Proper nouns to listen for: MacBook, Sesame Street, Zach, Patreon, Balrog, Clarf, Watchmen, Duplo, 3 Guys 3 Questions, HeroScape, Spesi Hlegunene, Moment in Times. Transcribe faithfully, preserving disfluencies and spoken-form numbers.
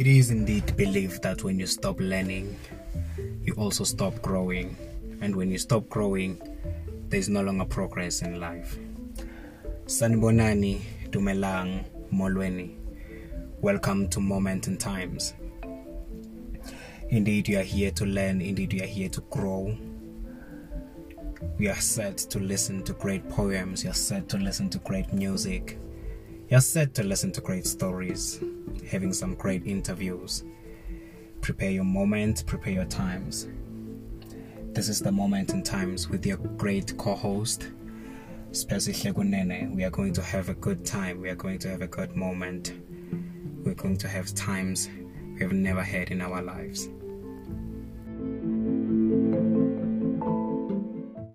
It is indeed believed that when you stop learning, you also stop growing. And when you stop growing, there is no longer progress in life. Sanibonani, Dumelang, Molweni. Welcome to Moment in Times. Indeed, you are here to learn. Indeed, you are here to grow. We are set to listen to great poems. You are set to listen to great music. You are set to listen to great stories. Having some great interviews. Prepare your moment. Prepare your times. This is the Moment in Times with your great co-host, Spesi Hlegunene. We are going to have a good time. We are going to have a good moment. We're going to have times we have never had in our lives.